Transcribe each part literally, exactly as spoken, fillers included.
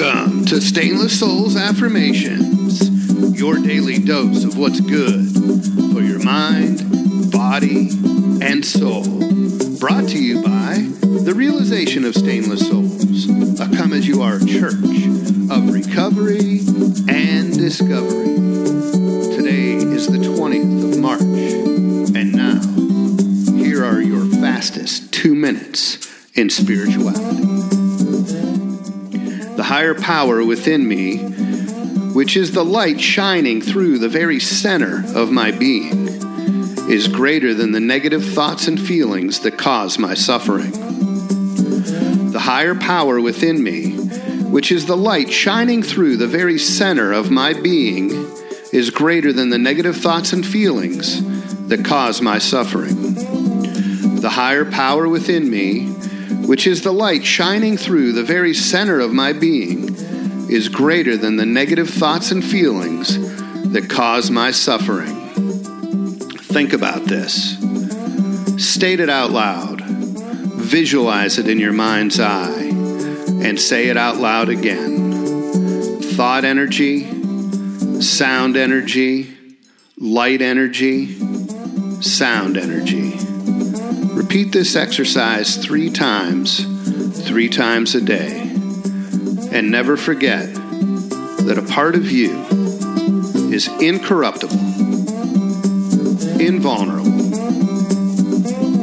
Welcome to Stainless Souls Affirmations, your daily dose of what's good for your mind, body, and soul. Brought to you by the Realization of Stainless Souls, a come-as-you-are Church of Recovery and Discovery. Today is the twentieth of March, and now, here are your fastest two minutes in spirituality. The higher power within me, which is the light shining through the very center of my being, is greater than the negative thoughts and feelings that cause my suffering. The higher power within me, which is the light shining through the very center of my being, is greater than the negative thoughts and feelings that cause my suffering. The higher power within me, which is the light shining through the very center of my being, is greater than the negative thoughts and feelings that cause my suffering. Think about this. State it out loud. Visualize it in your mind's eye, and say it out loud again. Thought energy, sound energy, light energy, sound energy. Repeat this exercise three times, three times a day. And never forget that a part of you is incorruptible, invulnerable,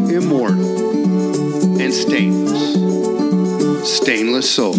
immortal, and stainless. Stainless soul.